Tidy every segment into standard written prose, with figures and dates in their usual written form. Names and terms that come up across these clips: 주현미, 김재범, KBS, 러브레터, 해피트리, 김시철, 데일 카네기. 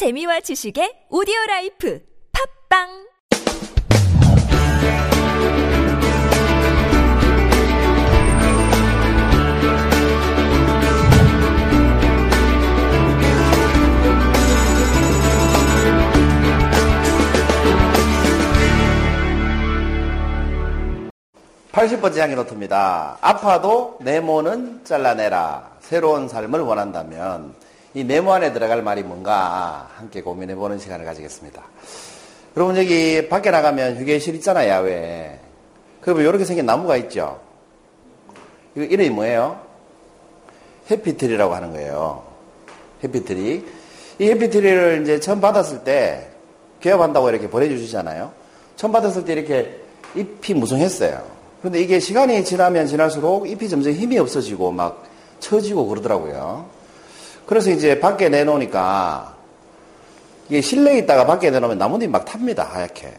재미와 지식의 오디오라이프 팝빵80번째 향기 노트입니다. 아파도 네모는 잘라내라. 새로운 삶을 원한다면 이 네모 안에 들어갈 말이 뭔가 함께 고민해보는 시간을 가지겠습니다. 여러분 여기 밖에 나가면 휴게실 있잖아요. 야외에. 그러면 이렇게 생긴 나무가 있죠. 이거 이름이 뭐예요? 해피트리라고 하는 거예요. 해피트리. 이 해피트리를 이제 처음 받았을 때 개업한다고 이렇게 보내주시잖아요. 처음 받았을 때 이렇게 잎이 무성했어요. 근데 이게 시간이 지나면 지날수록 잎이 점점 힘이 없어지고 막 처지고 그러더라고요. 그래서 이제 밖에 내놓으니까 이게 실내에 있다가 밖에 내놓으면 나뭇잎이 막 탑니다. 하얗게.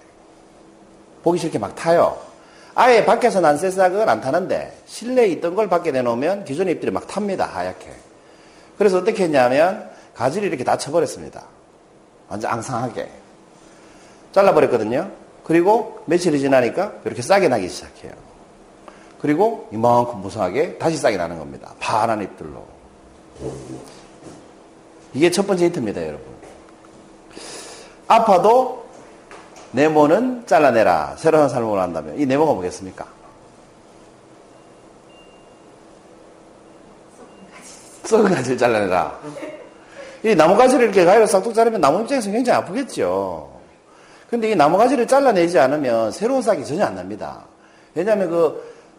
보기 싫게 막 타요. 아예 밖에서 난 새싹은 안 타는데 실내에 있던 걸 밖에 내놓으면 기존의 잎들이 막 탑니다. 하얗게. 그래서 어떻게 했냐면 가지를 이렇게 다 쳐버렸습니다. 완전 앙상하게. 잘라버렸거든요. 그리고 며칠이 지나니까 이렇게 싹이 나기 시작해요. 그리고 이만큼 무성하게 다시 싹이 나는 겁니다. 파란 잎들로. 이게 첫 번째 힌트입니다, 여러분. 아파도 네모는 잘라내라. 새로운 삶을 원한다면. 이 네모가 뭐겠습니까? 썩은 가지를 잘라내라. 이 나뭇가지를 이렇게 가위로 싹둑 자르면 나무 입장에서 굉장히 아프겠죠. 근데 이 나뭇가지를 잘라내지 않으면 새로운 싹이 전혀 안 납니다. 왜냐하면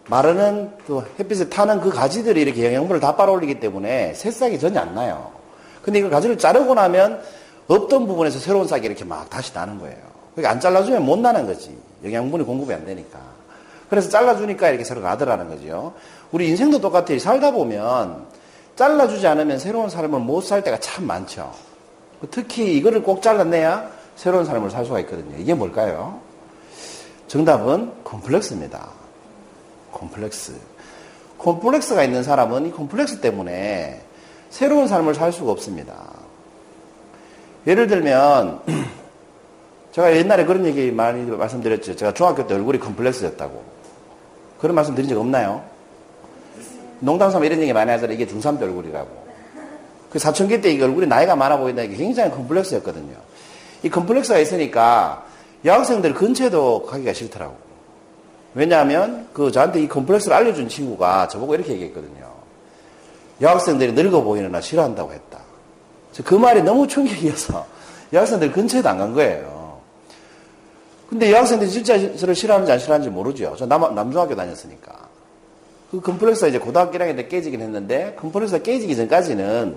마르는 그 햇빛에 타는 그 가지들이 이렇게 영양분을 다 빨아올리기 때문에 새싹이 전혀 안 나요. 근데 이걸 가지를 자르고 나면 없던 부분에서 새로운 싹이 이렇게 막 다시 나는 거예요. 그러니까 안 잘라주면 못 나는 거지. 영양분이 공급이 안 되니까. 그래서 잘라주니까 이렇게 새로 나더라는 거죠. 우리 인생도 똑같아요. 살다 보면 잘라주지 않으면 새로운 삶을 못 살 때가 참 많죠. 특히 이거를 꼭 잘라내야 새로운 삶을 살 수가 있거든요. 이게 뭘까요? 정답은 콤플렉스입니다. 콤플렉스. 콤플렉스가 있는 사람은 이 콤플렉스 때문에 새로운 삶을 살 수가 없습니다. 예를 들면 제가 옛날에 그런 얘기 많이 말씀드렸죠. 제가 중학교 때 얼굴이 콤플렉스였다고. 그런 말씀 드린 적 없나요? 농담삼아 이런 얘기 많이 하잖아요. 이게 중3 때 얼굴이라고. 그 사춘기 때 이 얼굴이 나이가 많아 보인다. 이게 굉장히 콤플렉스였거든요. 이 콤플렉스가 있으니까 여학생들 근처에도 가기가 싫더라고. 왜냐하면 저한테 이 콤플렉스를 알려준 친구가 저보고 이렇게 얘기했거든요. 여학생들이 늙어 보이느라 싫어한다고 했다. 저 그 말이 너무 충격이어서 여학생들 근처에도 안 간 거예요. 근데 여학생들이 진짜 저를 싫어하는지 안 싫어하는지 모르죠. 저 남중학교 다녔으니까. 그 콤플렉스가 이제 고등학교 1학년 때 깨지긴 했는데 콤플렉스가 깨지기 전까지는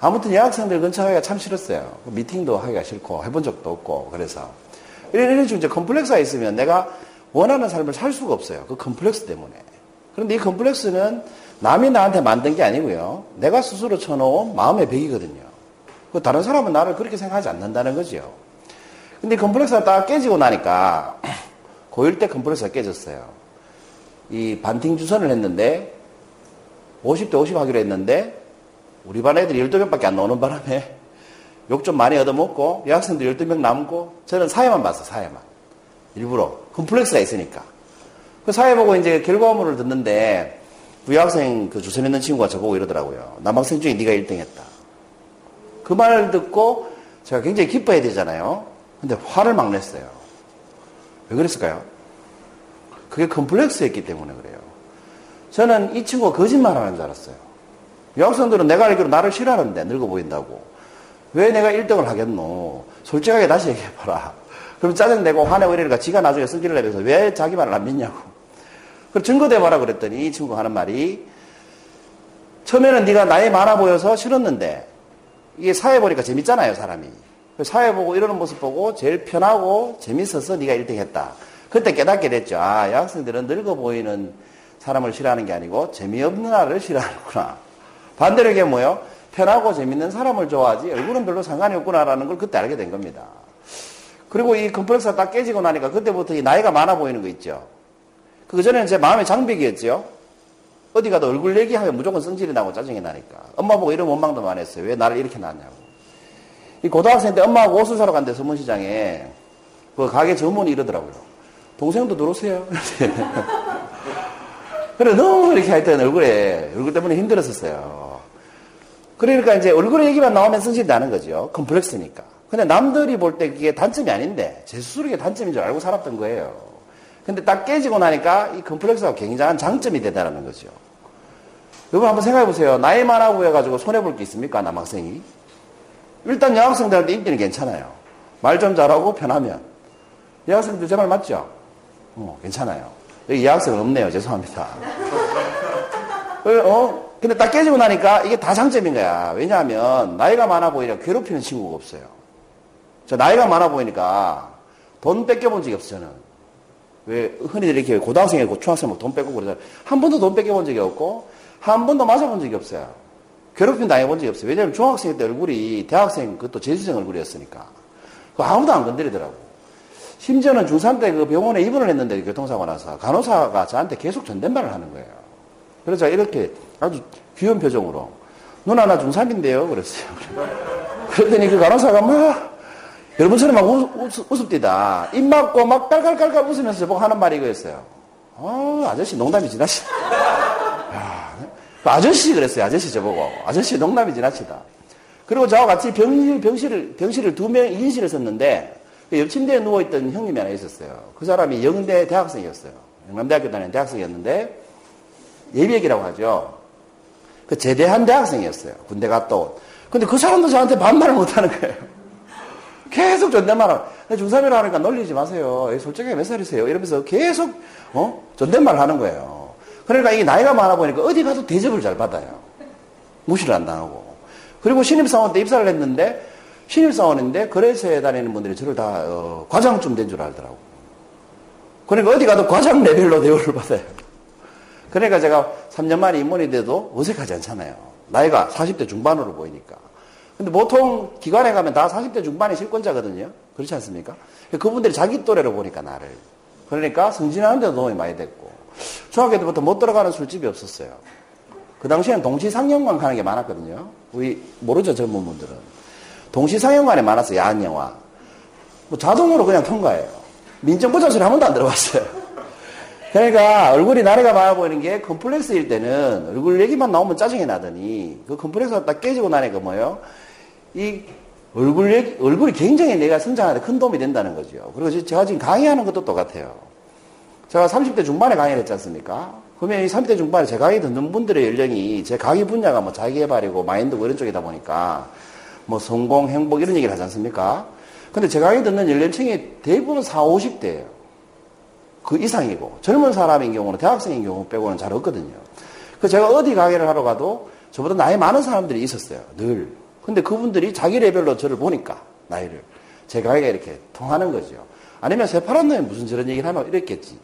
아무튼 여학생들 근처 가기가 참 싫었어요. 미팅도 하기가 싫고 해본 적도 없고 그래서. 이런 식으로 이제 콤플렉스가 있으면 내가 원하는 삶을 살 수가 없어요. 그 콤플렉스 때문에. 그런데 이 콤플렉스는 남이 나한테 만든 게 아니고요. 내가 스스로 쳐놓은 마음의 벽이거든요. 다른 사람은 나를 그렇게 생각하지 않는다는 거죠. 근데 이 콤플렉스가 딱 깨지고 나니까 고1 때 콤플렉스가 깨졌어요. 이 반팅 주선을 했는데 50대 50 하기로 했는데 우리 반 애들이 12명밖에 안 나오는 바람에 욕 좀 많이 얻어먹고 여학생들 12명 남고 저는 사회만 봤어요. 사회만. 일부러. 콤플렉스가 있으니까. 그 사회 보고 이제 결과물을 듣는데 여학생 그 주선 있는 친구가 저보고 이러더라고요. 남학생 중에 네가 1등 했다. 그 말을 듣고 제가 굉장히 기뻐해야 되잖아요. 근데 화를 막 냈어요. 왜 그랬을까요? 그게 콤플렉스였기 때문에 그래요. 저는 이 친구가 거짓말하는 줄 알았어요. 여학생들은 내가 알기로 나를 싫어하는데 늙어 보인다고. 왜 내가 1등을 하겠노? 솔직하게 다시 얘기해봐라. 그럼 짜증내고 화내고 이러니까 지가 나중에 성질을 내면서 왜 자기 말을 안 믿냐고. 그걸 증거대봐라 그랬더니 이 친구가 하는 말이 처음에는 네가 나이 많아 보여서 싫었는데 이게 사회 보니까 재밌잖아요 사람이. 사회 보고 이러는 모습 보고 제일 편하고 재밌어서 네가 1등 했다. 그때 깨닫게 됐죠. 아, 여학생들은 늙어 보이는 사람을 싫어하는 게 아니고 재미없는 나를 싫어하는구나. 반대로 이게 뭐예요? 편하고 재밌는 사람을 좋아하지 얼굴은 별로 상관이 없구나라는 걸 그때 알게 된 겁니다. 그리고 이 콤플렉스가 딱 깨지고 나니까 그때부터 이 나이가 많아 보이는 거 있죠. 그전에는 제 마음의 장벽이었죠. 어디 가도 얼굴 얘기하면 무조건 성질이 나고 짜증이 나니까. 엄마 보고 이런 원망도 많이 했어요. 왜 나를 이렇게 낳았냐고. 이 고등학생 때 엄마하고 옷을 사러 간대, 서문시장에. 그 가게 전문이 이러더라고요. 동생도 들어오세요. 그래, 너무 이렇게 하여튼 얼굴 때문에 힘들었었어요. 그러니까 이제 얼굴 얘기만 나오면 성질이 나는 거죠. 컴플렉스니까. 근데 남들이 볼 때 그게 단점이 아닌데, 제 스스로 이게 단점인 줄 알고 살았던 거예요. 근데 딱 깨지고 나니까 이 컴플렉스가 굉장한 장점이 된다는 거죠. 여러분 한번 생각해 보세요. 나이만 하고 해가지고 손해볼 게 있습니까, 남학생이? 일단 여학생들한테 인기는 괜찮아요. 말 좀 잘하고 편하면. 여학생들 제 말 맞죠? 괜찮아요. 여기 여학생은 없네요. 죄송합니다. 근데 딱 깨지고 나니까 이게 다 장점인 거야. 왜냐하면 나이가 많아 보이니까 괴롭히는 친구가 없어요. 저 나이가 많아 보이니까 돈 뺏겨본 적이 없어요, 저는. 왜 흔히들 이렇게 고등학생에 고등학생 돈 뺏고 그러잖아요. 한 번도 돈 뺏겨본 적이 없고 한 번도 맞아본 적이 없어요. 괴롭힘 당해본 적이 없어요. 왜냐하면 중학생 때 얼굴이 대학생, 그것도 재수생 얼굴이었으니까. 그거 아무도 안 건드리더라고. 심지어는 중3 때 그 병원에 입원을 했는데, 교통사고 나서 간호사가 저한테 계속 존댓말을 하는 거예요. 그래서 이렇게 아주 귀여운 표정으로, 누나 나 중3인데요 그랬어요. 그랬더니 그 간호사가 막 여러분처럼 막 웃읍디다. 입 막고 막 깔깔깔깔 웃으면서 저보고 하는 말이 이거였어요. 아저씨 농담이 지나치다. 아저씨 그랬어요. 아저씨 저보고. 아저씨 농담이 지나치다. 그리고 저와 같이 병실을 두 명 2인실을 썼는데, 옆 침대에 누워있던 형님이 하나 있었어요. 그 사람이 영대 대학생이었어요. 영남대학교 다니는 대학생이었는데, 예비역이라고 하죠. 그 제대한 대학생이었어요. 군대 갔다 온. 근데 그 사람도 저한테 반말을 못하는 거예요. 계속 존댓말을. 중3이라고 하니까 놀리지 마세요. 솔직하게 몇 살이세요? 이러면서 계속 존댓말을 하는 거예요. 그러니까 이게 나이가 많아 보니까 어디 가도 대접을 잘 받아요. 무시를 안 당하고. 그리고 신입사원 때 입사를 했는데, 신입사원인데 거래소에 다니는 분들이 저를 다 과장쯤 된 줄 알더라고. 그러니까 어디 가도 과장 레벨로 대우를 받아요. 그러니까 제가 3년 만에 입문이 돼도 어색하지 않잖아요. 나이가 40대 중반으로 보이니까. 근데 보통 기관에 가면 다 40대 중반의 실권자거든요. 그렇지 않습니까? 그분들이 자기 또래로 보니까 나를. 그러니까 승진하는 데도 도움이 많이 됐고. 중학교 때부터 못 들어가는 술집이 없었어요. 그 당시에는 동시상영관 가는 게 많았거든요. 우리 모르죠, 젊은 분들은. 동시상영관에 많았어요, 야한 영화. 뭐 자동으로 그냥 통과해요. 민정보장소리 한 번도 안 들어봤어요. 그러니까 얼굴이 나래가 많아 보이는 게, 컴플렉스일 때는 얼굴 얘기만 나오면 짜증이 나더니, 그 컴플렉스가 딱 깨지고 나니까 뭐예요? 이 얼굴 얘기, 얼굴이 굉장히 내가 성장하는데 큰 도움이 된다는 거죠. 그리고 제가 지금 강의하는 것도 똑같아요. 제가 30대 중반에 강의를 했지 않습니까? 그러면 이 30대 중반에 제 강의 듣는 분들의 연령이, 제 강의 분야가 뭐 자기개발이고 마인드고 이런 쪽이다 보니까 뭐 성공, 행복 이런 얘기를 하지 않습니까? 근데 제 강의 듣는 연령층이 대부분 40, 50대예요. 그 이상이고, 젊은 사람인 경우는, 대학생인 경우 빼고는 잘 없거든요. 그래서 제가 어디 강의를 하러 가도 저보다 나이 많은 사람들이 있었어요, 늘. 근데 그분들이 자기 레벨로 저를 보니까, 나이를. 제 강의가 이렇게 통하는 거죠. 아니면 새파란 놈이 무슨 저런 얘기를 하면 이랬겠지.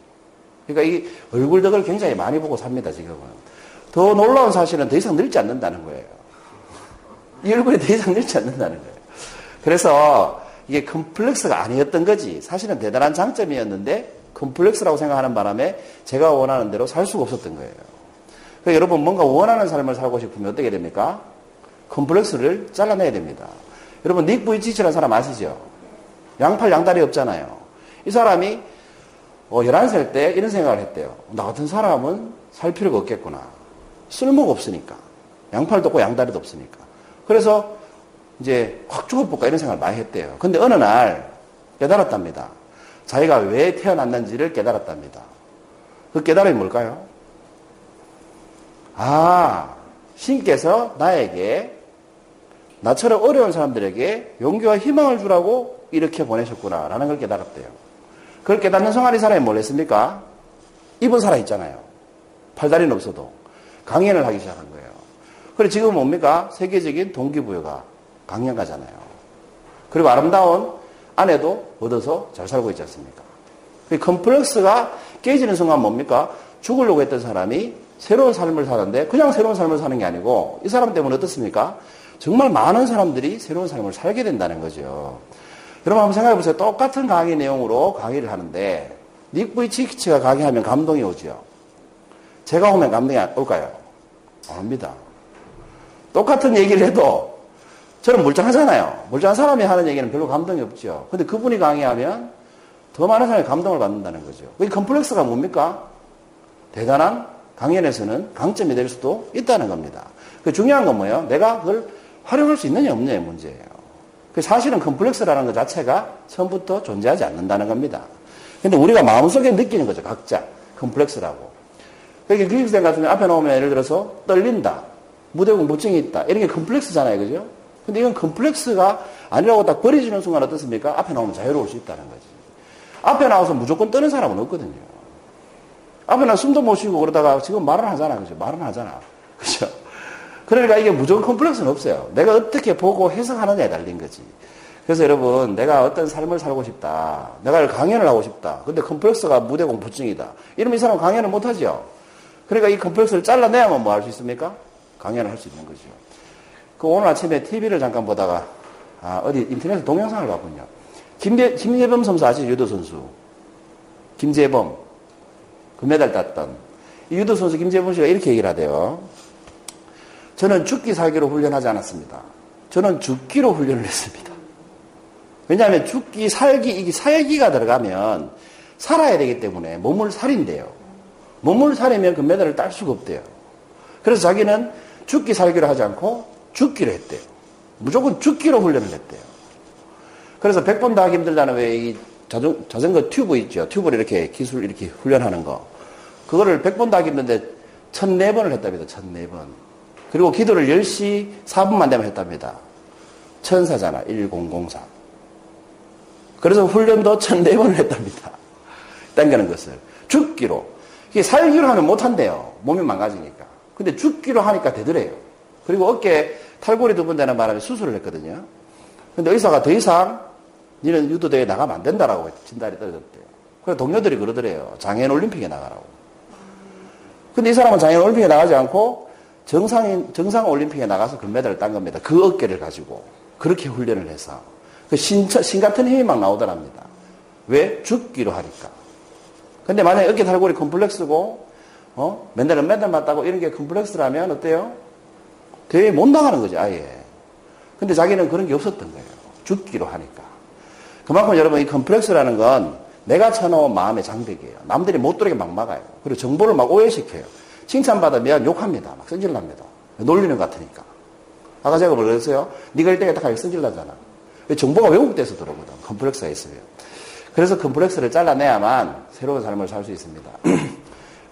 그러니까 이 얼굴 덕을 굉장히 많이 보고 삽니다, 지금은. 더 놀라운 사실은 더 이상 늙지 않는다는 거예요. 이 얼굴이 더 이상 늙지 않는다는 거예요. 그래서 이게 컴플렉스가 아니었던 거지, 사실은 대단한 장점이었는데 컴플렉스라고 생각하는 바람에 제가 원하는 대로 살 수가 없었던 거예요. 그러니까 여러분, 뭔가 원하는 삶을 살고 싶으면 어떻게 됩니까? 컴플렉스를 잘라내야 됩니다. 여러분, 닉 부이치치라는 사람 아시죠? 양팔 양다리 없잖아요. 이 사람이 11살 때 이런 생각을 했대요. 나 같은 사람은 살 필요가 없겠구나. 쓸모가 없으니까. 양팔도 없고 양다리도 없으니까. 그래서 이제 확 죽어볼까 이런 생각을 많이 했대요. 근데 어느 날 깨달았답니다. 자기가 왜 태어났는지를 깨달았답니다. 그 깨달음이 뭘까요? 신께서 나에게, 나처럼 어려운 사람들에게 용기와 희망을 주라고 이렇게 보내셨구나 라는 걸 깨달았대요. 그걸 깨닫는 성안이 사람이 뭘 했습니까? 입은 살아있잖아요. 팔다리는 없어도. 강연을 하기 시작한 거예요. 그리고 지금 뭡니까? 세계적인 동기부여가 강연가잖아요. 그리고 아름다운 아내도 얻어서 잘 살고 있지 않습니까? 그 컴플렉스가 깨지는 순간 뭡니까? 죽으려고 했던 사람이 새로운 삶을 사는데, 그냥 새로운 삶을 사는 게 아니고, 이 사람 때문에 어떻습니까? 정말 많은 사람들이 새로운 삶을 살게 된다는 거죠. 여러분 한번 생각해 보세요. 똑같은 강의 내용으로 강의를 하는데, 닉 부이치치가 강의하면 감동이 오죠. 제가 오면 감동이 올까요? 안 옵니다. 똑같은 얘기를 해도 저는 멀쩡하잖아요. 멀쩡한 사람이 하는 얘기는 별로 감동이 없죠. 근데 그분이 강의하면 더 많은 사람이 감동을 받는다는 거죠. 이 컴플렉스가 뭡니까? 대단한 강연에서는 강점이 될 수도 있다는 겁니다. 그 중요한 건 뭐예요? 내가 그걸 활용할 수 있느냐 없느냐의 문제예요. 그 사실은 컴플렉스라는 것 자체가 처음부터 존재하지 않는다는 겁니다. 근데 우리가 마음속에 느끼는 거죠. 각자. 컴플렉스라고. 그러니까 기획생 같은 경우 앞에 나오면 예를 들어서 떨린다. 무대 공포증이 있다. 이런 게 컴플렉스잖아요. 그죠? 근데 이건 컴플렉스가 아니라고 딱 버려지는 순간 어떻습니까? 앞에 나오면 자유로울 수 있다는 거지. 앞에 나와서 무조건 떠는 사람은 없거든요. 앞에 나 숨도 못 쉬고 그러다가 지금 말을 하잖아. 그죠? 말은 하잖아. 그죠? 그러니까 이게 무조건 컴플렉스는 없어요. 내가 어떻게 보고 해석하느냐에 달린 거지. 그래서 여러분, 내가 어떤 삶을 살고 싶다. 내가 강연을 하고 싶다. 근데 컴플렉스가 무대 공포증이다. 이러면 이 사람은 강연을 못 하죠. 그러니까 이 컴플렉스를 잘라내야만 뭐 할 수 있습니까? 강연을 할 수 있는 거죠. 그 오늘 아침에 TV를 잠깐 보다가, 어디 인터넷에 동영상을 봤군요. 김재범 선수 아시죠? 유도 선수. 김재범. 금메달 땄던. 이 유도 선수 김재범 씨가 이렇게 얘기를 하대요. 저는 죽기 살기로 훈련하지 않았습니다. 저는 죽기로 훈련을 했습니다. 왜냐하면 죽기, 살기, 이게 살기가 들어가면 살아야 되기 때문에 몸을 살인대요. 몸을 살이면 금메달을 딸 수가 없대요. 그래서 자기는 죽기 살기로 하지 않고 죽기로 했대요. 무조건 죽기로 훈련을 했대요. 그래서 100번 다 하기 힘들다는 왜 이 자전거 튜브 있죠. 튜브를 이렇게 기술 이렇게 훈련하는 거. 그거를 100번 다 하기 힘든데 1004번을 했답니다. 1004번. 그리고 기도를 10시 4분만 되면 했답니다. 천사잖아. 1004. 그래서 훈련도 1004번을 했답니다. 당기는 것을. 죽기로. 이게 살기로 하면 못한대요. 몸이 망가지니까. 근데 죽기로 하니까 되더래요. 그리고 어깨에 탈골이 2번 되는 바람에 수술을 했거든요. 근데 의사가 더 이상 니는 유도대회에 나가면 안 된다라고 진단이 떨어졌대요. 그래서 동료들이 그러더래요. 장애인 올림픽에 나가라고. 근데 이 사람은 장애인 올림픽에 나가지 않고 정상 올림픽에 나가서 금메달을 딴 겁니다. 그 어깨를 가지고. 그렇게 훈련을 해서. 그 신 같은 힘이 막 나오더랍니다. 왜? 죽기로 하니까. 근데 만약에 어깨 탈골이 컴플렉스고, 맨날은 맨날 맞다고 이런 게 컴플렉스라면 어때요? 대회에 못 나가는 거지, 아예. 근데 자기는 그런 게 없었던 거예요. 죽기로 하니까. 그만큼 여러분, 이 컴플렉스라는 건 내가 쳐놓은 마음의 장벽이에요. 남들이 못 들어오게 막 막아요. 그리고 정보를 막 오해시켜요. 칭찬받으면 욕합니다. 막 성질납니다. 놀리는 것 같으니까. 아까 제가 뭐라 그랬어요? 네가 1등에 딱 하게 성질나잖아. 정보가 왜곡돼서 들어오거든. 컴플렉스가 있으면. 그래서 컴플렉스를 잘라내야만 새로운 삶을 살 수 있습니다.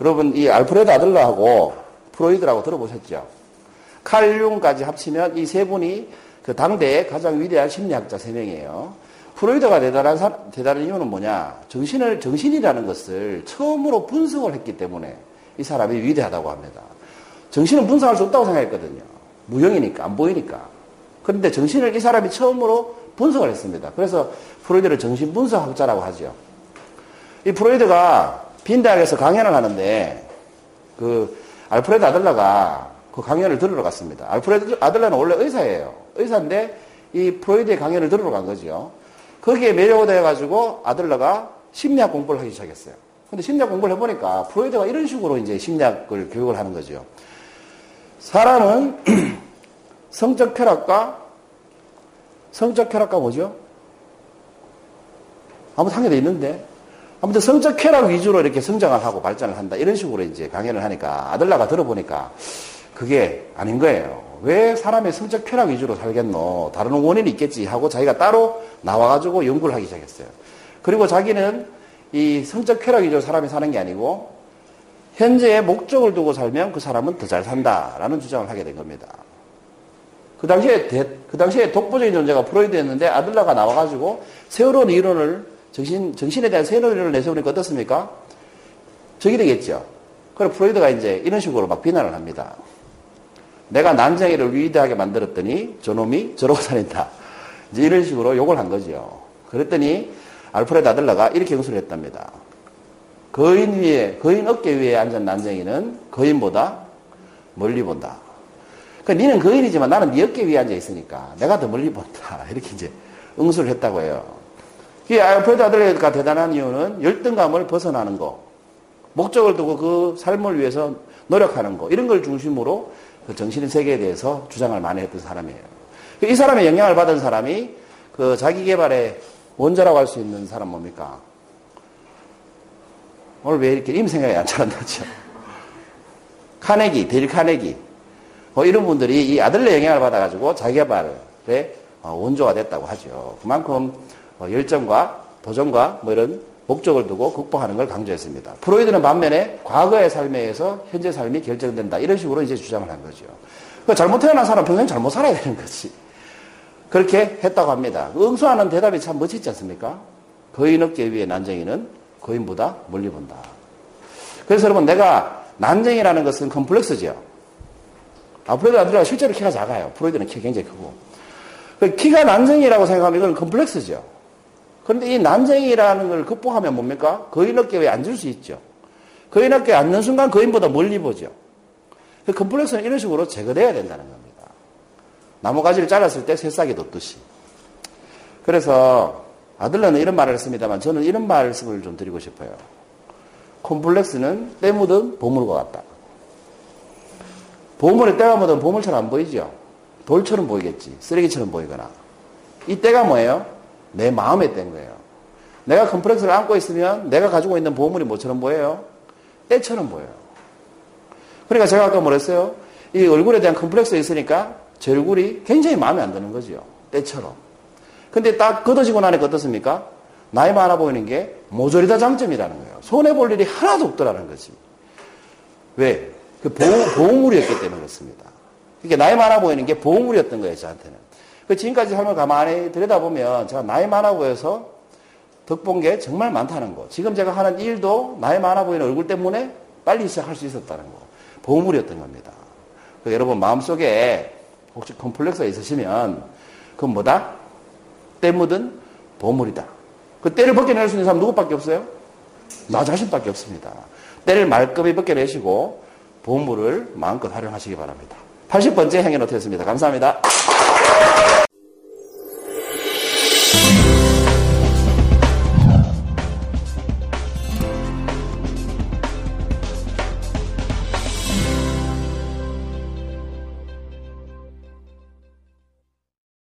여러분, 이 알프레드 아들러하고 프로이드라고 들어보셨죠? 칼 융까지 합치면 이 세 분이 그 당대의 가장 위대한 심리학자 3명이에요. 프로이드가 대단한 이유는 뭐냐? 정신이라는 것을 처음으로 분석을 했기 때문에 이 사람이 위대하다고 합니다. 정신은 분석할 수 없다고 생각했거든요. 무형이니까, 안 보이니까. 그런데 정신을 이 사람이 처음으로 분석을 했습니다. 그래서 프로이드를 정신분석학자라고 하죠. 이 프로이드가 빈 대학에서 강연을 하는데 그 알프레드 아들러가 그 강연을 들으러 갔습니다. 알프레드 아들러는 원래 의사예요. 의사인데 이 프로이드의 강연을 들으러 간 거죠. 거기에 매료돼가지고 아들러가 심리학 공부를 하기 시작했어요. 근데 심리학 공부를 해보니까 프로이드가 이런 식으로 이제 심리학을 교육을 하는 거죠. 사람은 성적 쾌락과 뭐죠? 아무 상관이 있는데. 아무튼 성적 쾌락 위주로 이렇게 성장을 하고 발전을 한다. 이런 식으로 이제 강연을 하니까 아들라가 들어보니까 그게 아닌 거예요. 왜 사람의 성적 쾌락 위주로 살겠노? 다른 원인이 있겠지 하고 자기가 따로 나와가지고 연구를 하기 시작했어요. 그리고 자기는 이 성적 쾌락 위주로 사람이 사는 게 아니고 현재의 목적을 두고 살면 그 사람은 더 잘 산다라는 주장을 하게 된 겁니다. 그 당시에 독보적인 존재가 프로이드였는데 아들러가 나와가지고 새로운 이론을, 정신에 대한 새로운 이론을 내세우니까 어떻습니까? 적이 되겠죠. 그래서 프로이드가 이제 이런 식으로 막 비난을 합니다. 내가 난쟁이를 위대하게 만들었더니 저놈이 저러고 다닌다. 이제 이런 식으로 욕을 한 거죠. 그랬더니 알프레드 아들러가 이렇게 응수를 했답니다. 거인 어깨 위에 앉은 난쟁이는 거인보다 멀리 본다. 그러니까 니는 거인이지만 나는 네 어깨 위에 앉아 있으니까 내가 더 멀리 본다. 이렇게 이제 응수를 했다고 해요. 이 알프레드 아들러가 대단한 이유는 열등감을 벗어나는 거, 목적을 두고 그 삶을 위해서 노력하는 거, 이런 걸 중심으로 그 정신의 세계에 대해서 주장을 많이 했던 사람이에요. 이 사람의 영향을 받은 사람이 그 자기 개발의 원조라고 할 수 있는 사람 뭡니까? 오늘 왜 이렇게 이름 생각이 안 잘 안 나죠? 카네기, 데일 카네기. 이런 분들이 이 아들의 영향을 받아가지고 자기 개발의 원조가 됐다고 하죠. 그만큼 열정과 도전과 뭐 이런 목적을 두고 극복하는 걸 강조했습니다. 프로이드는 반면에 과거의 삶에 의해서 현재 삶이 결정된다. 이런 식으로 이제 주장을 한 거죠. 그러니까 잘못 태어난 사람 평생 잘못 살아야 되는 거지. 그렇게 했다고 합니다. 응수하는 대답이 참 멋있지 않습니까? 거인 어깨 위에 난쟁이는 거인보다 멀리 본다. 그래서 여러분, 내가 난쟁이라는 것은 컴플렉스죠. 프로이드 아들이라 실제로 키가 작아요. 프로이드는 키가 굉장히 크고. 키가 난쟁이라고 생각하면 이건 컴플렉스죠. 그런데 이 난쟁이라는 걸 극복하면 뭡니까? 거인 어깨에 앉을 수 있죠. 거인 어깨에 앉는 순간 거인보다 멀리 보죠. 컴플렉스는 이런 식으로 제거돼야 된다는 겁니다. 나뭇가지를 잘랐을 때 새싹이 돋듯이. 그래서 아들러는 이런 말을 했습니다만 저는 이런 말씀을 좀 드리고 싶어요. 컴플렉스는 때 묻은 보물과 같다. 보물에 때가 묻은 보물처럼 안 보이죠? 돌처럼 보이겠지. 쓰레기처럼 보이거나. 이 때가 뭐예요? 내 마음에 뗀 거예요. 내가 컴플렉스를 안고 있으면 내가 가지고 있는 보물이 뭐처럼 보여요? 때처럼 보여요. 그러니까 제가 아까 뭐랬어요? 이 얼굴에 대한 컴플렉스가 있으니까 제 얼굴이 굉장히 마음에 안 드는 거죠. 때처럼. 근데 딱 걷어지고 나니까 어떻습니까? 나이 많아 보이는 게 모조리 다 장점이라는 거예요. 손해볼 일이 하나도 없더라는 거지. 왜? 그 보호물이었기 때문에 그렇습니다. 그러니까 나이 많아 보이는 게 보호물이었던 거예요, 저한테는. 그 지금까지 삶을 가만히 들여다보면 제가 나이 많아 보여서 덕본 게 정말 많다는 거. 지금 제가 하는 일도 나이 많아 보이는 얼굴 때문에 빨리 시작할 수 있었다는 거. 보물이었던 겁니다. 여러분 마음속에 혹시 컴플렉스가 있으시면 그건 뭐다? 때 묻은 보물이다. 그 때를 벗겨낼 수 있는 사람 누구밖에 없어요? 나 자신밖에 없습니다. 때를 말끔히 벗겨내시고 보물을 마음껏 활용하시기 바랍니다. 80번째 행위노트였습니다. 감사합니다.